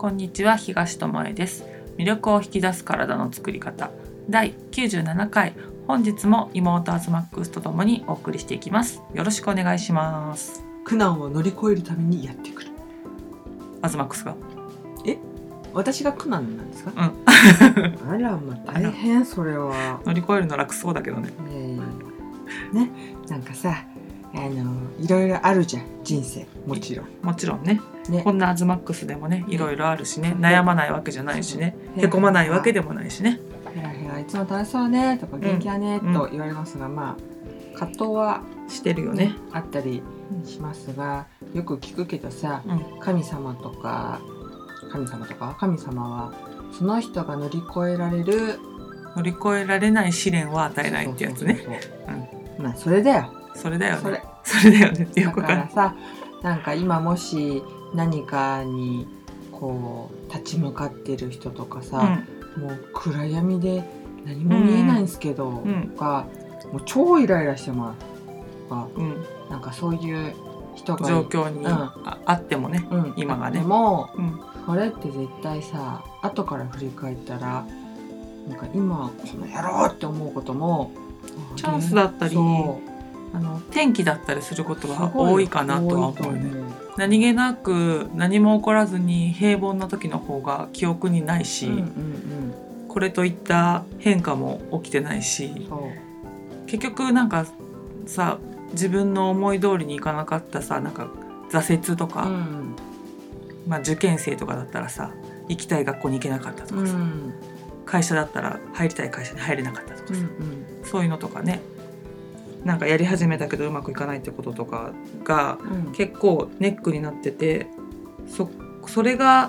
こんにちは、東智恵です。魅力を引き出す体の作り方第97回、本日も妹アズマックスとともにお送りしていきます。よろしくお願いします。苦難を乗り越えるためにやってくるアズマックスが私が苦難なんですか、あら、まあ、大変。それは乗り越えるの楽そうだけどね、ね、なんかさ、いろいろあるじゃん、人生。もちろん ね、こんなアズマックスでもね、いろいろあるしね、悩まないわけじゃないしね、へこまないわけでもないしね、へらへらいつも楽しそうねとか元気やねと言われますが、まあ葛藤はしてるよね、あったりしますが、よく聞くけどさ、神様はその人が乗り越えられる乗り越えられない試練は与えないってやつね。まあそれだよねっていうことだからさ、なんか今もし何かにこう立ち向かってる人とかさ、もう暗闇で何も見えないんですけどとか、もう超イライラしてもらうとか、なんかそういう人が状況にあってもね、今がね、でも、これって絶対さ、後から振り返ったらなんか今この野郎って思うこともチャンスだったり、天気だったりすることは多いかなとは思うね。何気なく何も起こらずに平凡な時の方が記憶にないし、これといった変化も起きてないし、結局なんかさ、自分の思い通りにいかなかったさ、なんか挫折とか、まあ、受験生とかだったらさ、行きたい学校に行けなかったとかさ、会社だったら入りたい会社に入れなかったとかさ、そういうのとかね、なんかやり始めたけどうまくいかないってこととかが結構ネックになってて、それが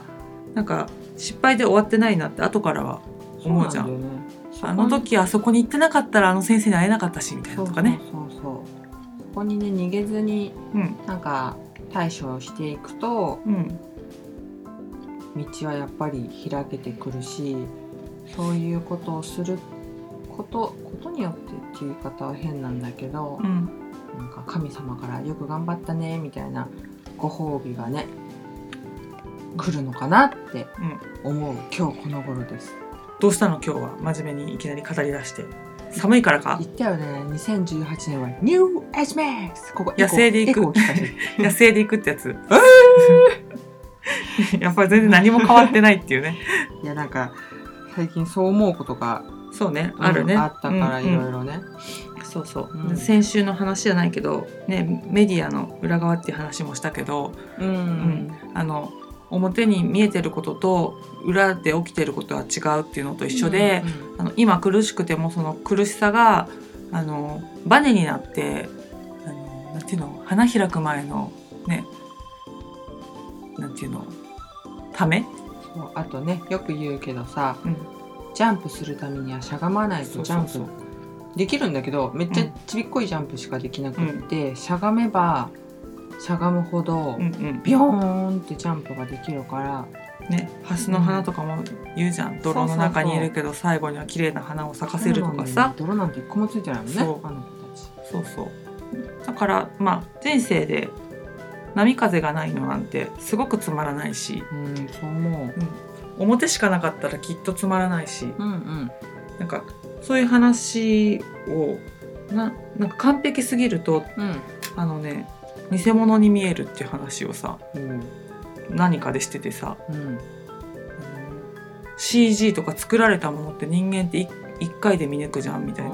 なんか失敗で終わってないなって後からは思うじゃん。そうなんだよね。あの時あそこに行ってなかったらあの先生に会えなかったしみたいなとかね、そこにね逃げずになんか対処していくと、道はやっぱり開けてくるし、そういうことをすることによってっていう言い方は変なんだけど、なんか神様からよく頑張ったねみたいなご褒美がね来るのかなって思う、今日この頃です。どうしたの今日は、真面目にいきなり語り出して。寒いからか言ったよね。2018年はニューエジメックス、ここ野生で行く野生で行くってやつやっぱり全然何も変わってないっていうねいや、なんか最近そう思うことがそうね、あるね、あったからいろいろね、そうそう、先週の話じゃないけど、ね、メディアの裏側っていう話もしたけど、表に見えてることと裏で起きてることは違うっていうのと一緒で、今苦しくてもその苦しさがバネになって、なんていうの、花開く前のね、なんていうの、ため、あとね、よく言うけどさ、ジャンプするためにはしゃがまないとジャンプできるんだけど、めっちゃちびっこいジャンプしかできなくって、しゃがめばしゃがむほどビヨーンってジャンプができるから、ね、ハスの花とかも言うじゃん、泥の中にいるけど最後には綺麗な花を咲かせるとかさ、泥なんて一個もついてないもんね、あの子たち。そうそう、だから、まあ、人生で波風がないのなんてすごくつまらないし、そう思う、表しかなかったらきっとつまらないし、なんかそういう話をなんか完璧すぎると、偽物に見えるっていう話をさ、何かでしててさ、CG とか作られたものって人間って1回で見抜くじゃんみたいな、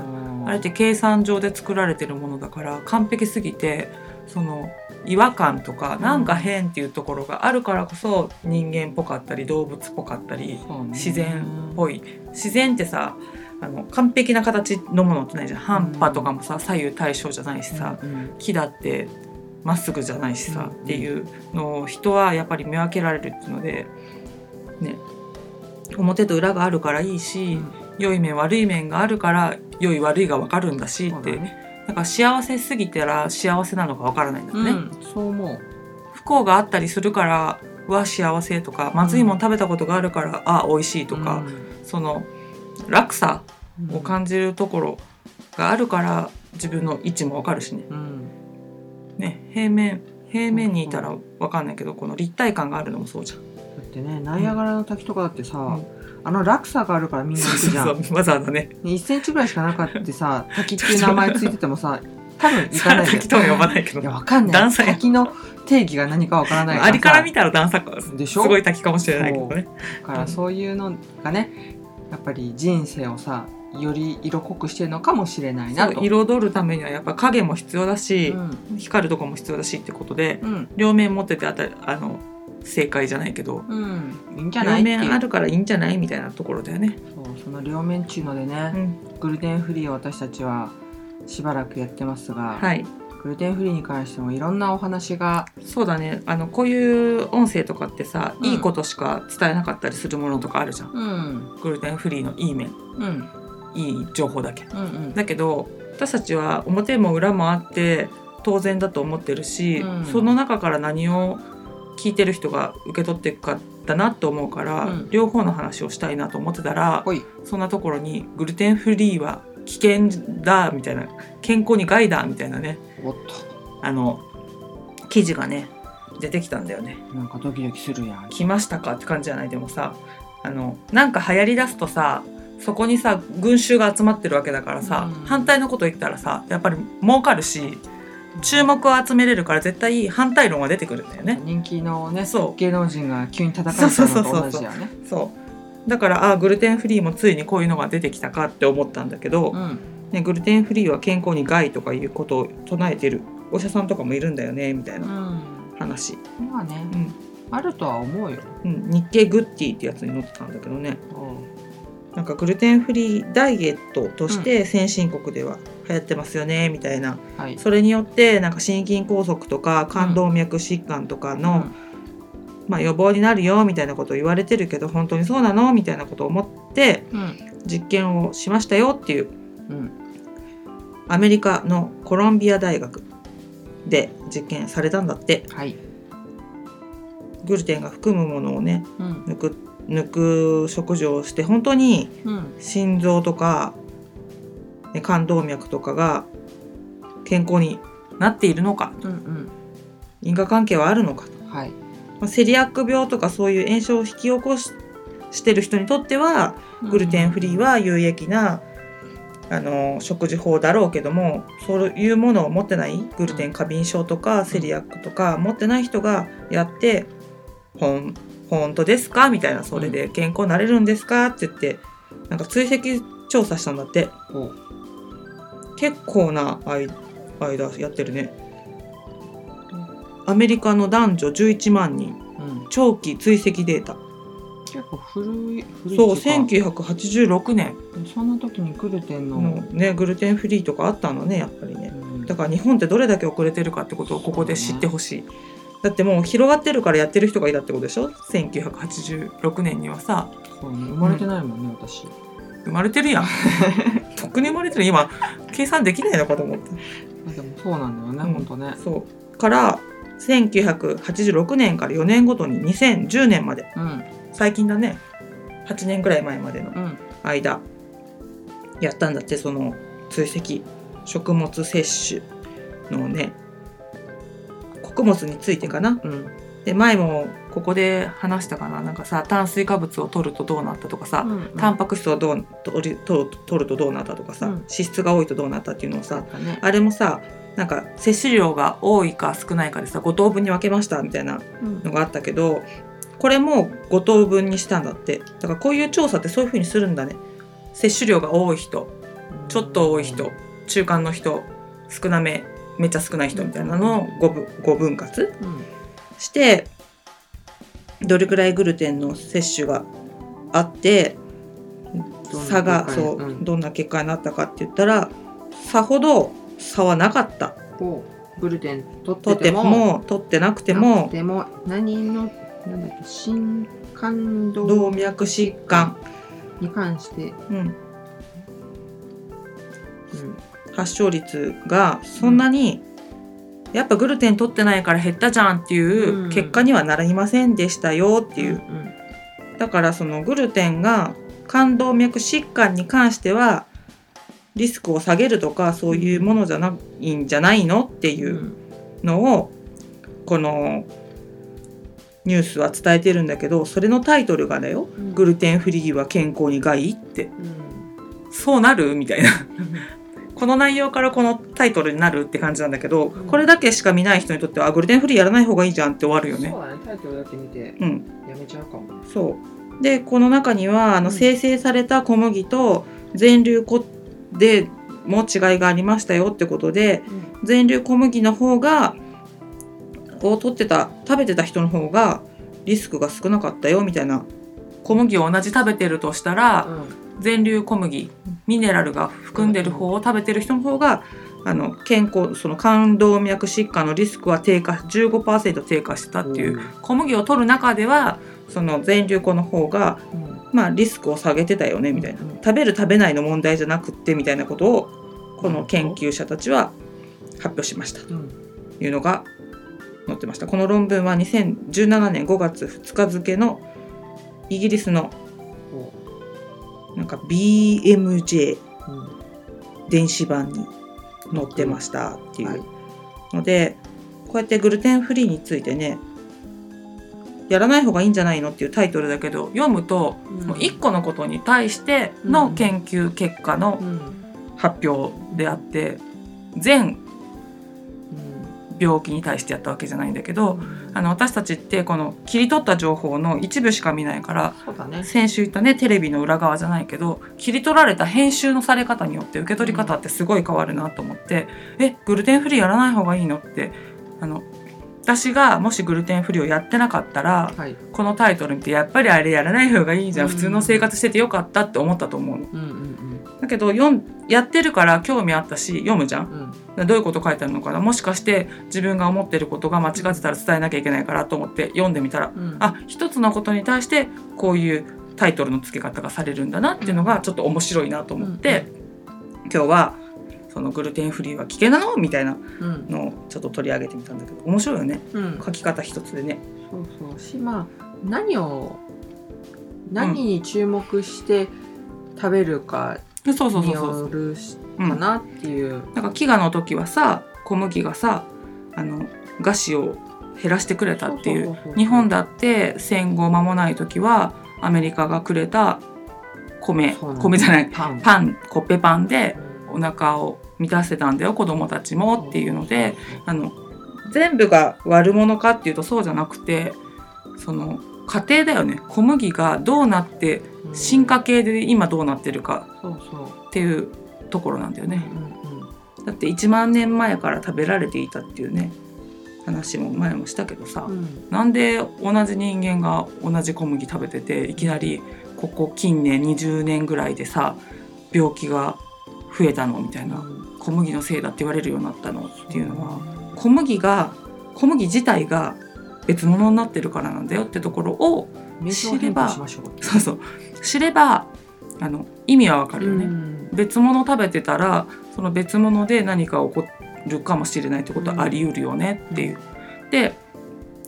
あれって計算上で作られてるものだから完璧すぎて、その違和感とかなんか変っていうところがあるからこそ人間っぽかったり動物っぽかったり自然っぽい。自然ってさ、完璧な形のものってないじゃん。半端とかもさ左右対称じゃないしさ、木だってまっすぐじゃないしさ、っていうのを人はやっぱり見分けられるっていうので、ね、表と裏があるからいいし、良い面悪い面があるから良い悪いが分かるんだしって、なんか幸せすぎたら幸せなのかわからないんだよね、そう思う。不幸があったりするからは幸せとか、まずいもん食べたことがあるからあ美味しいとか、その落差を感じるところがあるから自分の位置もわかるしね、ね、平面にいたらわかんないけど、この立体感があるのもそうじゃん。だってね、ナイアガラの滝とかだってさ、あの落差があるからみんな行くじゃん。そうそうそう、まずあのね1センチぐらいしかなかったってさ、滝っていう名前ついててもさ多分行かないで。滝とは呼ばないけど、いやわかんない、滝の定義が何かわからないから、アリから見たら段差でしょ、すごい滝かもしれないけどね。だからそういうのがね、やっぱり人生をさより色濃くしてるのかもしれないなと。彩るためにはやっぱ影も必要だし、光るとこも必要だしってことで、両面持ってて正解じゃないけど、いいんじゃない、両面あるからいいんじゃないみたいなところだよね。そう、その両面っていうのでね、グルテンフリーを私たちはしばらくやってますが、はい、グルテンフリーに関してもいろんなお話が。そうだね、こういう音声とかってさ、いいことしか伝えなかったりするものとかあるじゃん、グルテンフリーのいい面、いい情報だけ、だけど私たちは表も裏もあって当然だと思ってるし、その中から何を聞いてる人が受け取っていくかだなと思うから、両方の話をしたいなと思ってたら、そんなところにグルテンフリーは危険だみたいな、健康に害だみたいなね、おっと記事がね出てきたんだよね。なんかドキドキするやん。来ましたかって感じじゃない。でもさ、なんか流行りだすとさ、そこにさ群衆が集まってるわけだからさ、反対のこと言ったらさやっぱり儲かるし、注目を集めれるから絶対反対論が出てくるんだよね。人気のね、そう芸能人が急に叩かれたのと同じだよね。そうだから、グルテンフリーもついにこういうのが出てきたかって思ったんだけど、ね、グルテンフリーは健康に害とかいうことを唱えてるお医者さんとかもいるんだよねみたいな話、まあね、あるとは思うよ、日経グッティってやつに載ってたんだけどね、なんかグルテンフリーダイエットとして先進国では流行ってますよねみたいな、それによってなんか心筋梗塞とか冠動脈疾患とかの、まあ、予防になるよみたいなことを言われてるけど、本当にそうなのみたいなことを思って実験をしましたよっていう、アメリカのコロンビア大学で実験されたんだって、グルテンが含むものをね、抜く食事をして、本当に心臓とか、冠動脈とかが健康になっているのか、因果関係はあるのか、セリアック病とかそういう炎症を引き起こしてる人にとってはグルテンフリーは有益な、食事法だろうけども、そういうものを持ってない、グルテン過敏症とかセリアックとか持ってない人がやって本当ですかみたいな、それで健康になれるんですかって言ってなんか追跡調査したんだって。結構な間やってるね。アメリカの男女11万人、長期追跡データ。結構古い。そう、1986年。そんな時にグルテンの、ね、グルテンフリーとかあったのね、やっぱりね、だから日本ってどれだけ遅れてるかってことをここで知ってほしい。だってもう広がってるからやってる人がいたってことでしょ。1986年にはさ、そうね、生まれてないもんね、私。生まれてるやんとっくに生まれてる。今計算できないのかと思って。でもそうなんだよね、ほんとね。そうから1986年から4年ごとに2010年まで、最近だね、8年くらい前までの間、やったんだって。その追跡食物摂取のね、穀物についてかな、で前もここで話したかな、なんかさ炭水化物を摂るとどうなったとかさ、タンパク質を摂るとどうなったとかさ、脂質が多いとどうなったっていうのをさ、あれもさなんか摂取量が多いか少ないかでさ5等分に分けましたみたいなのがあったけど、これも5等分にしたんだって。だからこういう調査ってそういう風にするんだね。摂取量が多い人、ちょっと多い人、中間の人、少なめ、めっちゃ少ない人みたいなのを 5分割して、どれくらいグルテンの摂取があって差が、どんな結果になったかって言ったら、さほど差はなかった。グルテン取っても取ってなくても、何のなんだっけ、心冠動脈疾患に関して、発症率がそんなに、やっぱグルテン取ってないから減ったじゃんっていう結果にはなりませんでしたよっていう、だからそのグルテンが冠動脈疾患に関してはリスクを下げるとかそういうものじゃないんじゃないのっていうのを、このニュースは伝えてるんだけど、それのタイトルがだよ、うん、グルテンフリーは健康に害って、うん、そうなるみたいなこの内容からこのタイトルになるって感じなんだけど、うん、これだけしか見ない人にとってはグルテンフリーやらない方がいいじゃんって終わるよね。そうだね、タイトルだけ見て、うん、やめちゃうかも、ね、そうで、この中には精製された小麦と全粒粉でも違いがありましたよってことで、うん、全粒小麦の方がを取ってた食べてた人の方がリスクが少なかったよみたいな。小麦を同じ食べてるとしたら、うん、全粒小麦ミネラルが含んでる方を食べてる人の方が健康、その冠動脈疾患のリスクは低下 15% 低下したっていう、うん、小麦を取る中ではその全粒粉の方が、うん、まあ、リスクを下げてたよねみたいな、うん、食べる食べないの問題じゃなくってみたいなことをこの研究者たちは発表しましたというのが載ってました。この論文は2017年5月2日付のイギリスのなんか BMJ 電子版に載ってましたっていうので、こうやってグルテンフリーについてね、やらない方がいいんじゃないのっていうタイトルだけど、読むと1個のことに対しての研究結果の発表であって、全病気に対してやったわけじゃないんだけど、私たちってこの切り取った情報の一部しか見ないから、そうだね、先週言ったね、テレビの裏側じゃないけど切り取られた編集のされ方によって受け取り方ってすごい変わるなと思って、グルテンフリーやらない方がいいのって、私がもしグルテンフリーをやってなかったら、はい、このタイトル見てやっぱりあれやらない方がいいじゃん、うん、普通の生活しててよかったって思ったと思うの、うんうんうん、だけどやってるから興味あったし読むじゃん、うん、どういうこと書いてあるのかな、もしかして自分が思ってることが間違ってたら伝えなきゃいけないからと思って読んでみたら、うん、あ、一つのことに対してこういうタイトルの付け方がされるんだなっていうのがちょっと面白いなと思って、うんうん、今日はそのグルテンフリーは危険なのみたいなのをちょっと取り上げてみたんだけど、面白いよね、うん、書き方一つでね。そうそうし、まあ、何に注目して食べるかによるかなっていう。なんか飢餓の時はさ、小麦がさ餓死を減らしてくれたっていう。日本だって戦後間もない時はアメリカがくれた米じゃないパンコッペパンでお腹を満たせたんだよ子供たちもっていうので、全部が悪者かっていうとそうじゃなくて、その過程だよね。小麦がどうなって進化系で今どうなってるかっていうところなんだよね、うんうん、だって1万年前から食べられていたっていうね話も前もしたけどさ、うん、なんで同じ人間が同じ小麦食べてていきなりここ近年20年ぐらいでさ病気が増えたのみたいな、小麦のせいだって言われるようになったのっていうのは、小麦自体が別物になってるからなんだよってところを知れば、そうそう、知れば意味はわかるよね、うん、別物食べてたらその別物で何か起こるかもしれないってことはあり得るよねっていう、うん、で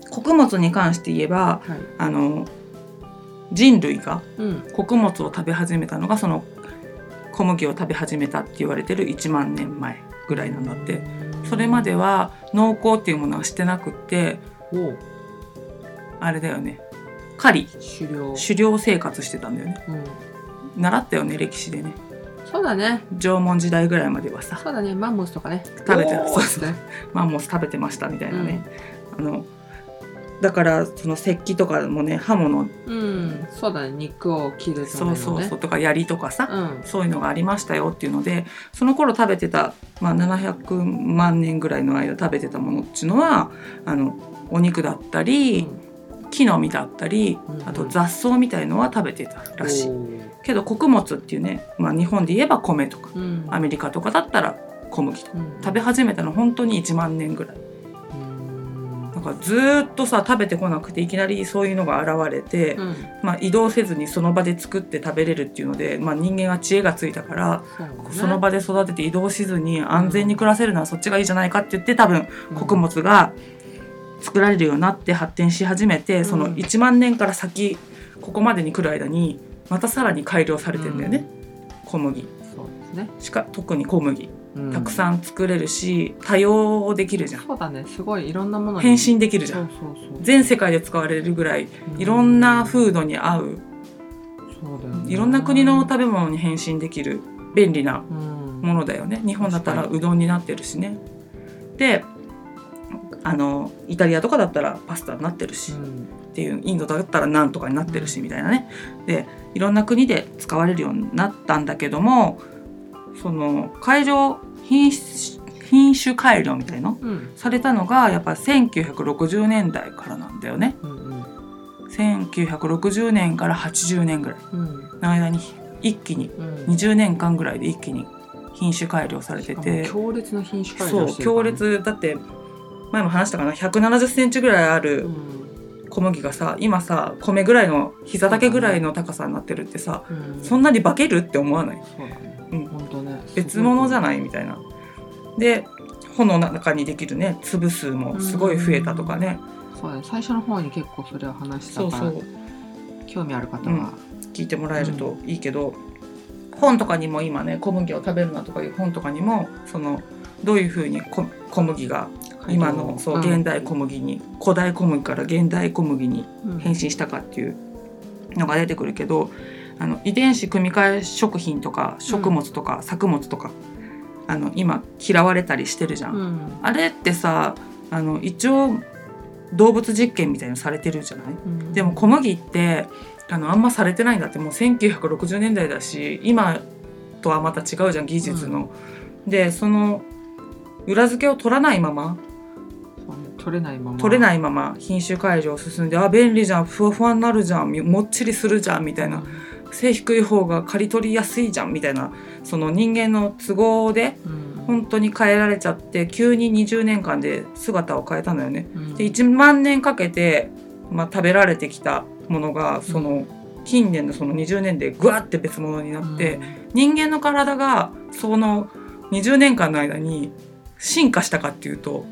穀物に関して言えば、はい、人類が穀物を食べ始めたのがその小麦を食べ始めたって言われてる1万年前ぐらいなんだって。それまでは農耕っていうものはしてなくって、あれだよね、狩猟生活してたんだよね、うん、習ったよね歴史でね。そうだね、縄文時代ぐらいまではさ、そうだね、マンモスとかね食べて、そうそう、マンモス食べてましたみたいなね、うん、だからその石器とかもね、刃物、うん、そうだね、肉を切るためのね、そうそうそう、とか槍とかさ、うん、そういうのがありましたよっていうので、その頃食べてた、まあ、700万年ぐらいの間食べてたものっていうのはお肉だったり、うん、木の実だったり、あと雑草みたいのは食べてたらしい、うん、けど穀物っていうね、まあ、日本で言えば米とか、うん、アメリカとかだったら小麦とか、うん、食べ始めたの本当に1万年ぐらい。なんかずっとさ食べてこなくていきなりそういうのが現れて、うん、まあ、移動せずにその場で作って食べれるっていうので、まあ、人間は知恵がついたから、ね、その場で育てて移動せずに安全に暮らせるのはそっちがいいじゃないかって言って、多分穀物が作られるようになって発展し始めて、その1万年から先ここまでに来る間にまたさらに改良されてんだよね、うん、小麦、そうですね、特に小麦たくさん作れるし、多用できるじゃん。そうだね、すごいいろんなものに変身できるじゃん。そうそうそう、全世界で使われるぐらいいろんな風土に合う、そうだよね、いろんな国の食べ物に変身できる便利なものだよね。日本だったらうどんになってるしね。で、イタリアとかだったらパスタになってるし、っていう、インドだったらなんとかになってるしみたいなね。で、いろんな国で使われるようになったんだけども、その品種改良みたいなの、されたのがやっぱ1960年代からなんだよね、1960年から80年ぐらいの間に一気に、20年間ぐらいで一気に品種改良されてて、強烈な品種改良してるからね。そう、強烈だって前も話したかな、170センチぐらいある小麦がさ、今さ米ぐらいの膝丈ぐらいの高さになってるってさ、そんなに化けるって思わない？そうだね、本当ね、別物じゃないみたいな。で、穂の中にできるね粒数もすごい増えたとかね。そうね、最初の方に結構それを話したから、そうそう、興味ある方は、聞いてもらえるといいけど、本とかにも今ね、小麦を食べるなとかいう本とかにも、そのどういう風に小麦が今の、そう、現代小麦に、古代小麦から現代小麦に変身したかっていうのが出てくるけど、遺伝子組み換え食品とか食物とか作物とか、今嫌われたりしてるじゃん、あれってさ、一応動物実験みたいなのされてるじゃない、でも小麦ってあんまされてないんだって。もう1960年代だし、今とはまた違うじゃん、技術の、で、その裏付けを取らないまま、取れないまま品種改良進んで、あ、便利じゃん、ふわふわになるじゃん、もっちりするじゃんみたいな、背低い方が刈り取りやすいじゃんみたいな、その人間の都合で本当に変えられちゃって、急に20年間で姿を変えたんだよね、で、1万年かけて、食べられてきたものが、その近年のその20年でグワッて別物になって、人間の体がその20年間の間に進化したかっていうと、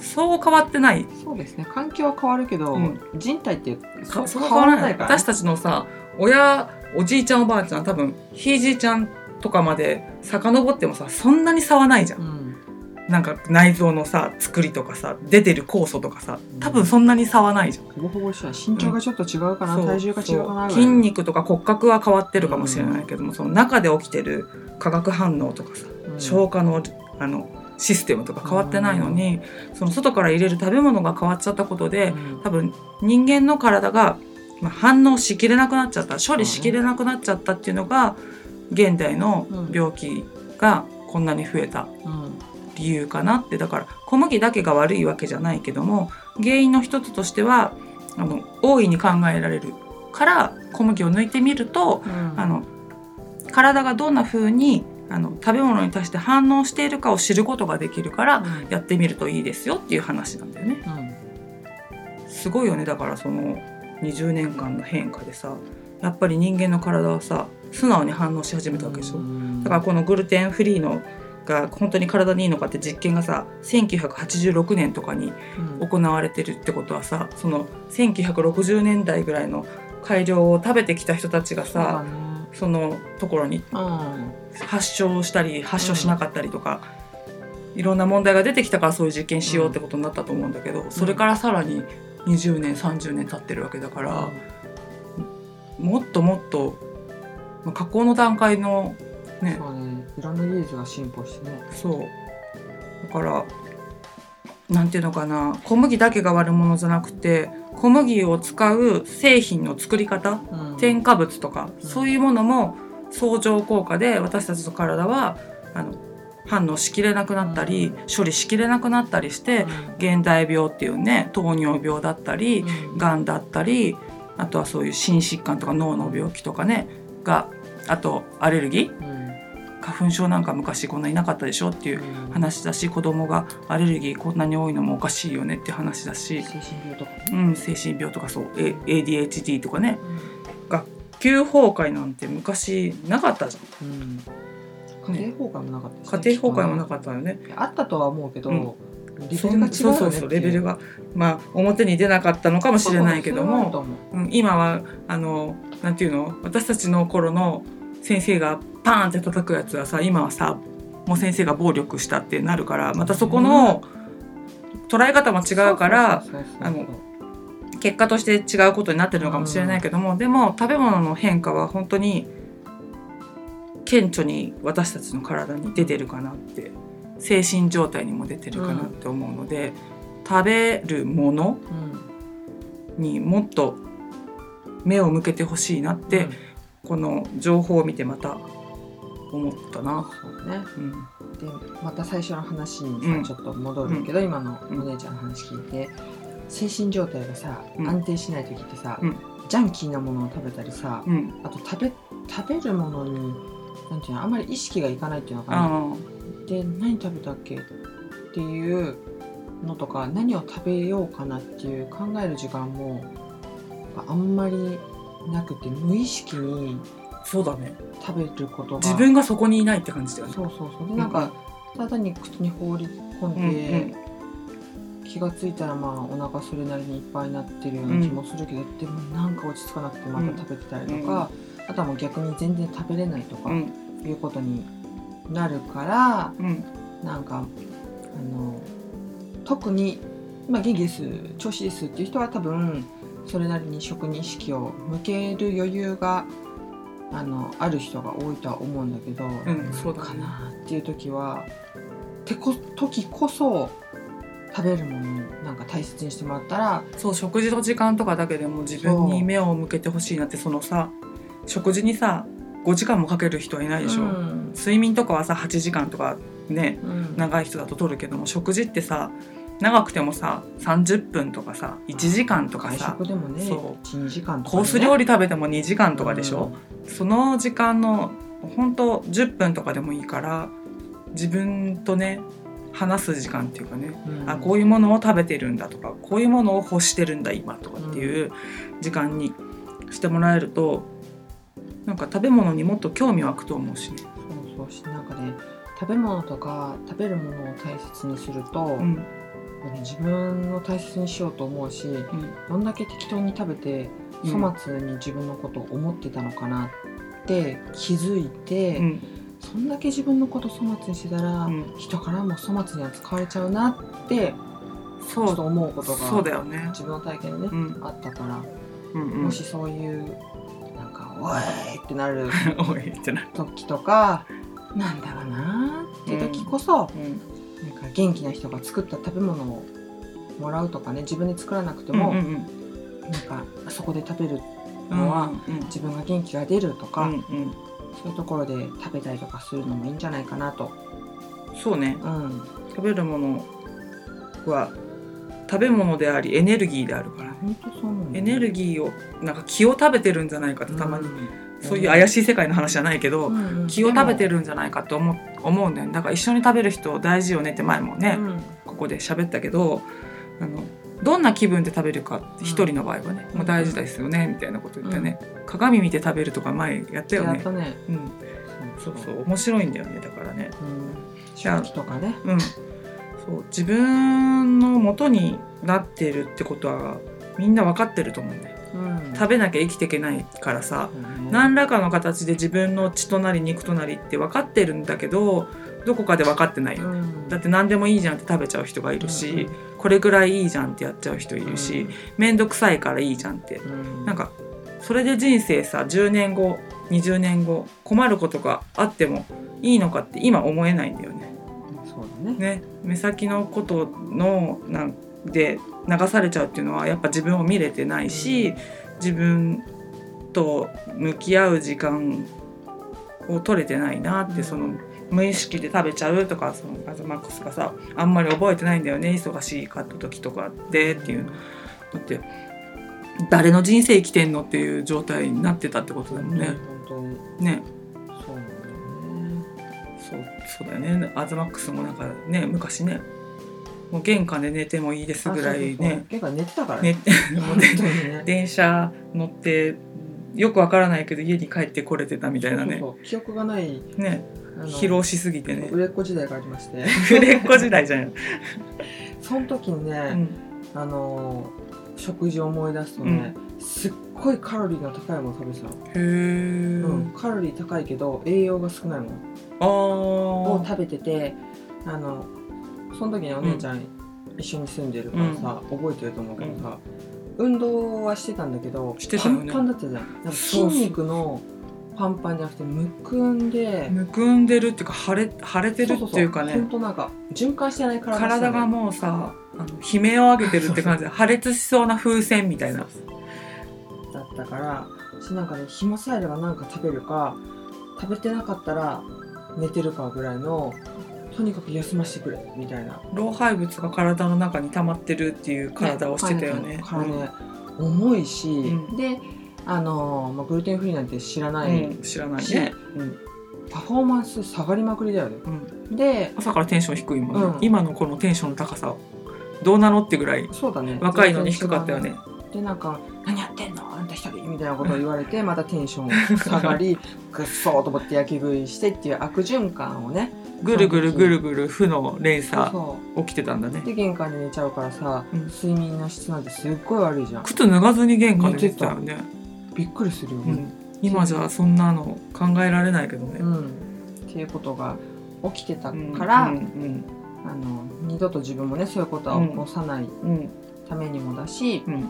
そう変わってない。そうですね、環境は変わるけど、人体ってそう変わらないから、ね、私たちのさ、親、おじいちゃんおばあちゃん、多分ひいじいちゃんとかまで遡ってもさ、そんなに差はないじゃん、なんか内臓のさ作りとかさ、出てる酵素とかさ、多分そんなに差はないじゃん、ほぼほぼ一緒だ。身長がちょっと違うかな、体重が違うかな、筋肉とか骨格は変わってるかもしれないけども、その中で起きてる化学反応とかさ、消化のシステムとか変わってないのに、その外から入れる食べ物が変わっちゃったことで、多分人間の体が反応しきれなくなっちゃった、処理しきれなくなっちゃったっていうのが、現代の病気がこんなに増えた理由かなって。だから小麦だけが悪いわけじゃないけども、原因の一つとしては大いに考えられるから、小麦を抜いてみると、体がどんな風に食べ物に対して反応しているかを知ることができるから、やってみるといいですよっていう話なんだよね、すごいよね。だからその20年間の変化でさ、やっぱり人間の体はさ、素直に反応し始めたわけでしょ、だからこのグルテンフリーのが本当に体にいいのかって実験がさ、1986年とかに行われてるってことはさ、その1960年代ぐらいの改良を食べてきた人たちがさ、そのところに発症したり発症しなかったりとか、いろんな問題が出てきたから、そういう実験しようってことになったと思うんだけど、それからさらに20年30年経ってるわけだから、もっともっと、加工の段階の そうね、いろんな技術が進歩してね。そうだから、なんていうのかな、小麦だけが悪者じゃなくて、小麦を使う製品の作り方、添加物とか、そういうものも相乗効果で私たちの体は反応しきれなくなったり、処理しきれなくなったりして、現代病っていうね、糖尿病だったり、がんだったり、あとはそういう心疾患とか脳の病気とかね、が、あとアレルギー、花粉症なんか昔こんないなかったでしょっていう話だし、子供がアレルギーこんなに多いのもおかしいよねって話だし、精神病とか、精神病とか、そう、ADHD とかね、学級崩壊なんて昔なかったじゃん、家庭崩壊もなかったし、ね、家庭崩壊もなかったよね。あったとは思うけど、レベルが違うよね。そうレベルが、表に出なかったのかもしれないけども、今はなんていうの、私たちの頃の先生がパーンって叩くやつはさ、今はさもう先生が暴力したってなるから、またそこの捉え方も違うから、結果として違うことになってるのかもしれないけども、でも食べ物の変化は本当に顕著に私たちの体に出てるかなって、精神状態にも出てるかなって思うので、食べるものにもっと目を向けてほしいなって、この情報を見てまた思ったな。そうね、でまた最初の話にさちょっと戻るけど、今のお姉ちゃんの話聞いて、精神状態がさ、安定しない時ってさ、ジャンキーなものを食べたりさ、あと食べるものになんていうの、あんまり意識がいかないっていうのかな。で何食べたっけっていうのとか、何を食べようかなっていう考える時間もあんまりなくて、無意識にそうだね食べることが、自分がそこにいないって感じだよね。そうそうそう、でなんかただに口に放り込んで、気がついたらまあお腹それなりにいっぱいになってるような気もするけど、でもなんか落ち着かなくてまた食べてたりとか、あとはもう逆に全然食べれないとかいうことになるから、なんか特に、まあ、元気です調子ですっていう人は多分それなりに食に意識を向ける余裕がある人が多いとは思うんだけど、そうかなっていう時は時こそ食べるものをなんか大切にしてもらったら、そう食事の時間とかだけでも自分に目を向けてほしいなって。 そのさ、食事にさ5時間もかける人はいないでしょ、睡眠とかはさ8時間とかね、長い人だと取るけども、食事ってさ長くてもさ30分とかさ1時間とかさ、でも、ね、1、2時間とか、ね、コース料理食べても2時間とかでしょ、その時間の本当10分とかでもいいから、自分とね話す時間っていうかね、あこういうものを食べてるんだとか、こういうものを欲してるんだ今とかっていう時間にしてもらえると、なんか食べ物にもっと興味湧くと思うしね。そうそうし、なんかね、食べ物とか食べるものを大切にすると、自分を大切にしようと思うし、どんだけ適当に食べて粗末に自分のことを思ってたのかなって気づいて、そんだけ自分のこと粗末にしてたら、人からも粗末に扱われちゃうなってちょっと思うことが、そうだよね、自分の体験でね、あったから、もしそういうおいってなる時とかなんだろうなって時こそ、なんか元気な人が作った食べ物をもらうとかね、自分で作らなくても、なんかそこで食べるのは自分が元気が出るとか、そういうところで食べたりとかするのもいいんじゃないかなと。そうね、食べるものは食べ物でありエネルギーであるから、本当そうなんだね、エネルギーをなんか気を食べてるんじゃないかって、たまに、そういう怪しい世界の話じゃないけど、気を食べてるんじゃないかって思うんだよね。だから一緒に食べる人大事よねって前もね、ここで喋ったけど、どんな気分で食べるか一人の場合はね、もう大事ですよねみたいなこと言ってね、鏡見て食べるとか前やったよね。そうそう、面白いんだよね。だからね、食器とかね、そう自分の元になってるってことはみんな分かってると思うんだよ、食べなきゃ生きていけないからさ、何らかの形で自分の血となり肉となりって分かってるんだけど、どこかで分かってないよね、だって何でもいいじゃんって食べちゃう人がいるし、これぐらいいいじゃんってやっちゃう人いるし、面倒くさいからいいじゃんって、なんかそれで人生さ10年後20年後困ることがあってもいいのかって今思えないんだよね。ね、目先のことので流されちゃうっていうのはやっぱ自分を見れてないし、自分と向き合う時間を取れてないなって、その無意識で食べちゃうとか、そのあとマックスがさあんまり覚えてないんだよね忙しいかった時とかでっていうのだって、誰の人生生きてんのっていう状態になってたってことだもんね、本当にね。そうだよね、アズマックスもなんかね昔ね、もう玄関で寝てもいいですぐらいね、玄関寝てたからね、電車乗ってよくわからないけど家に帰ってこれてたみたいなね、そう記憶がない、ね、疲労しすぎてね、売れっ子時代がありまして、売れっ子時代じゃんその時にね、食事を思い出すとね、うん、すっごいカロリーの高いもの食べてたの。へー、うん、カロリー高いけど栄養が少ないものを食べてて、その時にお姉ちゃん一緒に住んでるからさ、うん、覚えてると思うけどさ、運動はしてたんだけど、ね、パンパンだったじゃん。なんか筋肉のパンパンじゃなくてむくんで、むくんでるっていうか腫れてるっていうかね、そうそうそう、ほんとなんか循環してない体した、ね、体がもうさ、悲鳴を上げてるって感じで破裂しそうな風船みたいな。そうそうだったから、なんかね、暇さえれば何か食べるか、食べてなかったら寝てるかぐらいの、とにかく休ませてくれみたいな。老廃物が体の中に溜まってるっていう体をしてたよね。体ね、うん、重いし、うん、でまあ、グルテンフリーなんて知らない、うん、知らないね、うん、パフォーマンス下がりまくりだよね、うん、で朝からテンション低いもんね、うん、今のこのテンションの高さどうなのってぐらい、そうだね、若いのに低かったよね。でなんか何やってんのあんた一人みたいなことを言われてまたテンション下がりぐっそーと思って焼き食いしてっていう悪循環をね、ぐるぐるぐるぐる負の連鎖起きてたんだね。そうそう、で玄関に寝ちゃうからさ、うん、睡眠の質なんてすっごい悪いじゃん。靴脱がずに玄関に寝てたよね。びっくりするよね、うん、今じゃそんなの考えられないけどね、うん、っていうことが起きてたから、うんうんうん、二度と自分もねそういうことは起こさないためにもだし、うんうん、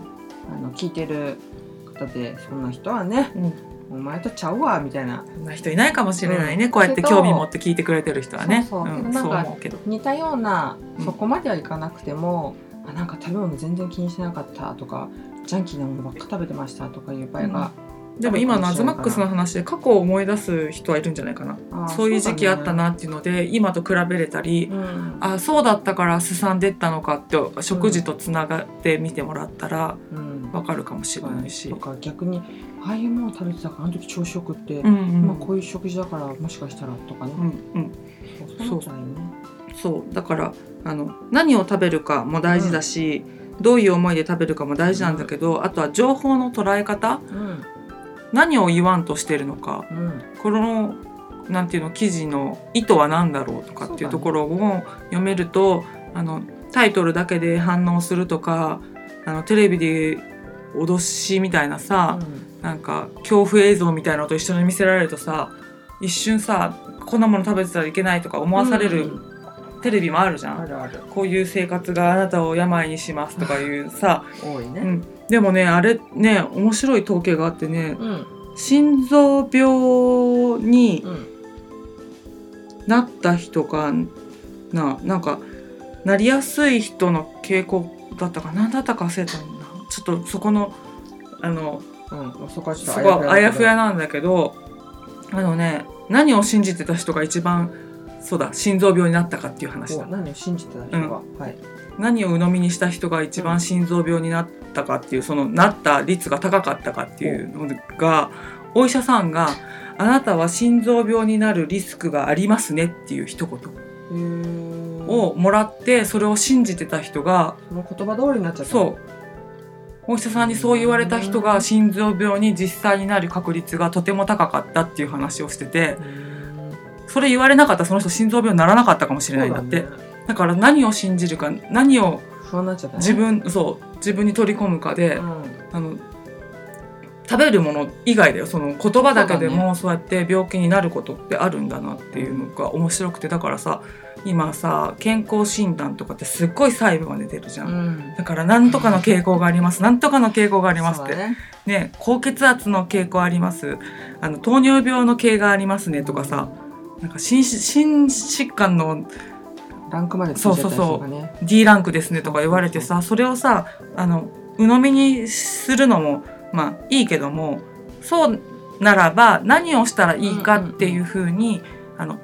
聞いてる方でそんな人はね、うん、お前とちゃうわみたいな、そんな人いないかもしれないね、うん、こうやって興味持って聞いてくれてる人はね。そうそう、うん、なんか似たような、うん、そこまではいかなくても、あ、なんか食べ物全然気にしてなかったとか、ジャンキーなものばっか食べてましたとかいう場合が、うん、でも今のアズマックスの話で過去を思い出す人はいるんじゃないかな。そういう時期あったなっていうので、ね、今と比べれたり、うん、あ、そうだったからすさんでったのかって食事とつながって見てもらったら分かるかもしれないし、うんうん、とか逆にああいうもの食べてたからあの時調子よくって、うんうん、今こういう食事だからもしかしたらとかね、うんうん、そうだから何を食べるかも大事だし、うん、どういう思いで食べるかも大事なんだけど、うん、あとは情報の捉え方、うん、何を言わんとしてるのか、うん、このなんていうの記事の意図は何だろうとかっていうところを読めると、タイトルだけで反応するとか、テレビで脅しみたいなさ、うん、なんか恐怖映像みたいなのと一緒に見せられるとさ、一瞬さ、こんなもの食べてたらいけないとか思わされる、うん、テレビもあるじゃん。あるある。こういう生活があなたを病にしますとかいうさ多いね、うん、でもね、あれね、面白い統計があってね、うん、心臓病になった人がなんかなりやすい人の傾向だったか、何だったか忘れたんだ、ちょっとそこのうん、そこはちょっとあやふやなんだけど、何を信じてた人が一番、そうだ、心臓病になったかっていう話だ。何を信じてた人が、うん、はい、何を鵜呑みにした人が一番心臓病になったかっていう、そのなった率が高かったかっていうのが、お医者さんがあなたは心臓病になるリスクがありますねっていう一言をもらって、それを信じてた人が、その言葉通りになっちゃった。そう、お医者さんにそう言われた人が心臓病に実際になる確率がとても高かったっていう話をしてて、それ言われなかったその人心臓病にならなかったかもしれないんだって。 だから何を信じるか、何を自分に取り込むかで、うん、食べるもの以外だよ、その言葉だけでもそうやって病気になることってあるんだなっていうのが面白くて、だからさ、今さ、健康診断とかってすっごい細部が出てるじゃん、うん、だからなんとかの傾向があります、なんとかの傾向がありますって、ね、高血圧の傾向あります、糖尿病の傾向がありますねとかさ、なんか心疾患のランクまでついちゃったりとかね、そう D ランクですねとか言われてさ、それをさ、鵜呑みにするのもまあいいけども、そうならば何をしたらいいかっていうふうに、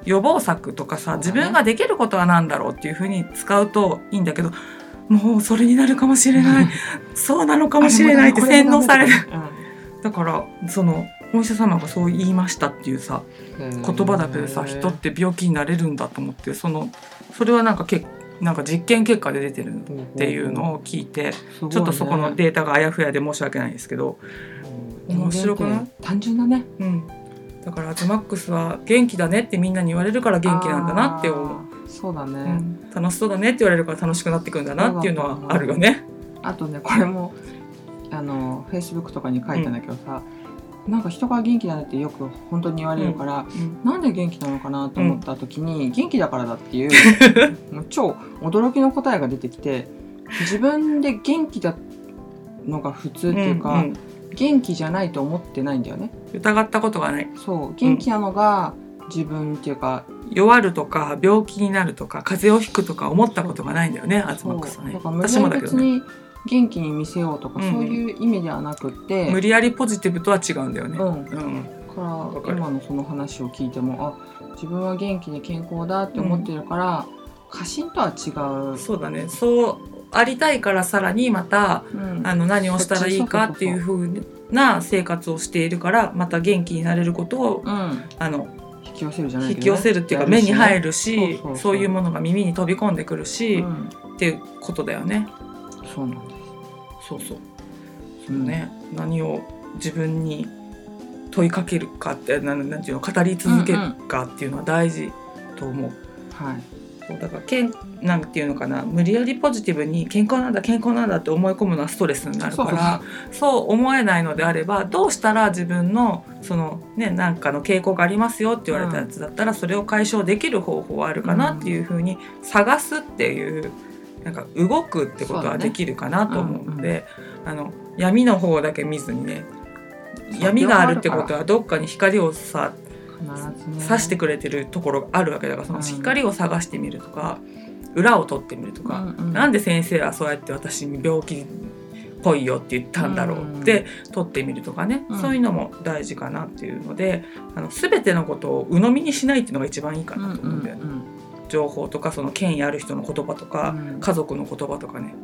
予防策とかさ、自分ができることは何だろうっていうふうに使うといいんだけど、もうそれになるかもしれないそうなのかもしれないって洗脳されるだからお医者様がそう言いましたっていうさ、言葉だけでさ、人って病気になれるんだと思って、それはなんか実験結果で出てるっていうのを聞いて、ちょっとそこのデータがあやふやで申し訳ないんですけど、面白くない？単純だね、うん、だからアズマックスは元気だねってみんなに言われるから元気なんだなって思う。そうだね、うん、楽しそうだねって言われるから楽しくなってくんだなっていうのはあるよね。あとね、これもフェイスブックとかに書いたんだけどさ、なんか人が元気だねってよく本当に言われるから、なんで元気なのかなと思った時に、元気だからだっていうもう超驚きの答えが出てきて、自分で元気だのが普通っていうか、元気じゃないと思ってないんだよね。疑ったことがない。そう、元気なのが自分っていうか、弱るとか病気になるとか風邪をひくとか思ったことがないんだよね、アズマックスね。私もだけどね、元気に見せようとか、そういう意味ではなくって、無理やりポジティブとは違うんだよね。から今のその話を聞いても、あ、自分は元気で健康だって思ってるから、過信とは違う。そうだね。そうありたいから、さらにまた、何をしたらいいかっていう風な生活をしているから、また元気になれることを、引き寄せるじゃないけど、引き寄せるっていうか、目に入るし、そういうものが耳に飛び込んでくるし、っていうことだよね。そうなんです。そうね、何を自分に問いかけるかって、なんていうの、語り続けるかっていうのは大事と思う。だからなんていうのかな、無理やりポジティブに健康なんだって思い込むのはストレスになるから、そう思えないのであれば、どうしたら自分のそのね、なんかの傾向がありますよって言われたやつだったら、それを解消できる方法はあるかなっていうふうに探すっていう、なんか動くってことはできるかなと思うので、闇の方だけ見ずにね、闇があるってことはどっかに光を差してくれてるところがあるわけだから、その光を探してみるとか、裏を取ってみるとか、なんで先生はそうやって私に病気っぽいよって言ったんだろうって取ってみるとかね、そういうのも大事かなっていうので、全てのことを鵜呑みにしないっていうのが一番いいかなと思うんだよね。情報とか、その権威ある人の言葉とか、家族の言葉とかね。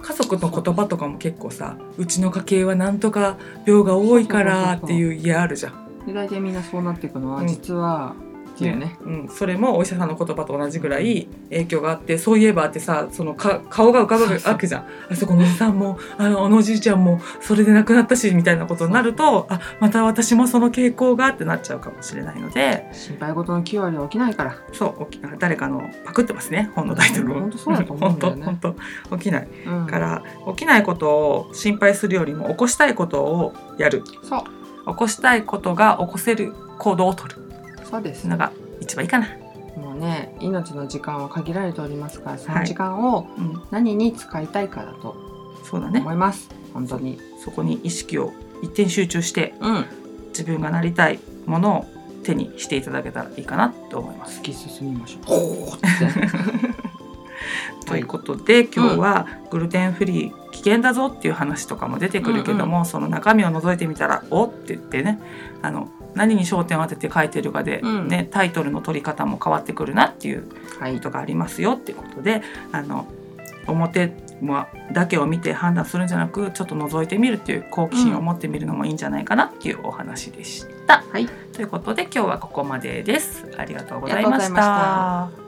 家族の言葉とかも結構さ、うちの家系はなんとか病が多いからっていう家あるじゃん。で、大体みんなそうなっていくのは、実はっていうね。それもお医者さんの言葉と同じぐらい影響があって、そういえばってさ、その顔が浮かぶわけじゃん。あそこのおじさんもあのおじいちゃんもそれで亡くなったしみたいなことになると、あ、また私もその傾向がってなっちゃうかもしれないので、心配事の9割は起きないから。そう、誰かのパクってますね、本のタイトルを。本当そうだと思うんだよね。本当起きないから、起きないことを心配するよりも、起こしたいことをやる。そう、起こしたいことが起こせる行動を取る。そうですのが一番いいかな。もうね、命の時間は限られておりますから、その時間を何に使いたいかだと思います。本当にそこに意識を一点集中して、自分がなりたいものを手にしていただけたらいいかなと思います。突き進みましょう。ということで、今日はグルテンフリー危険だぞっていう話とかも出てくるけども、その中身を覗いてみたら、おって言ってね、何に焦点を当てて書いてるかで、タイトルの取り方も変わってくるなっていうことがありますよっていうことで、表だけを見て判断するんじゃなく、ちょっと覗いてみるっていう好奇心を持ってみるのもいいんじゃないかなっていうお話でした。ということで、今日はここまでです。ありがとうございました。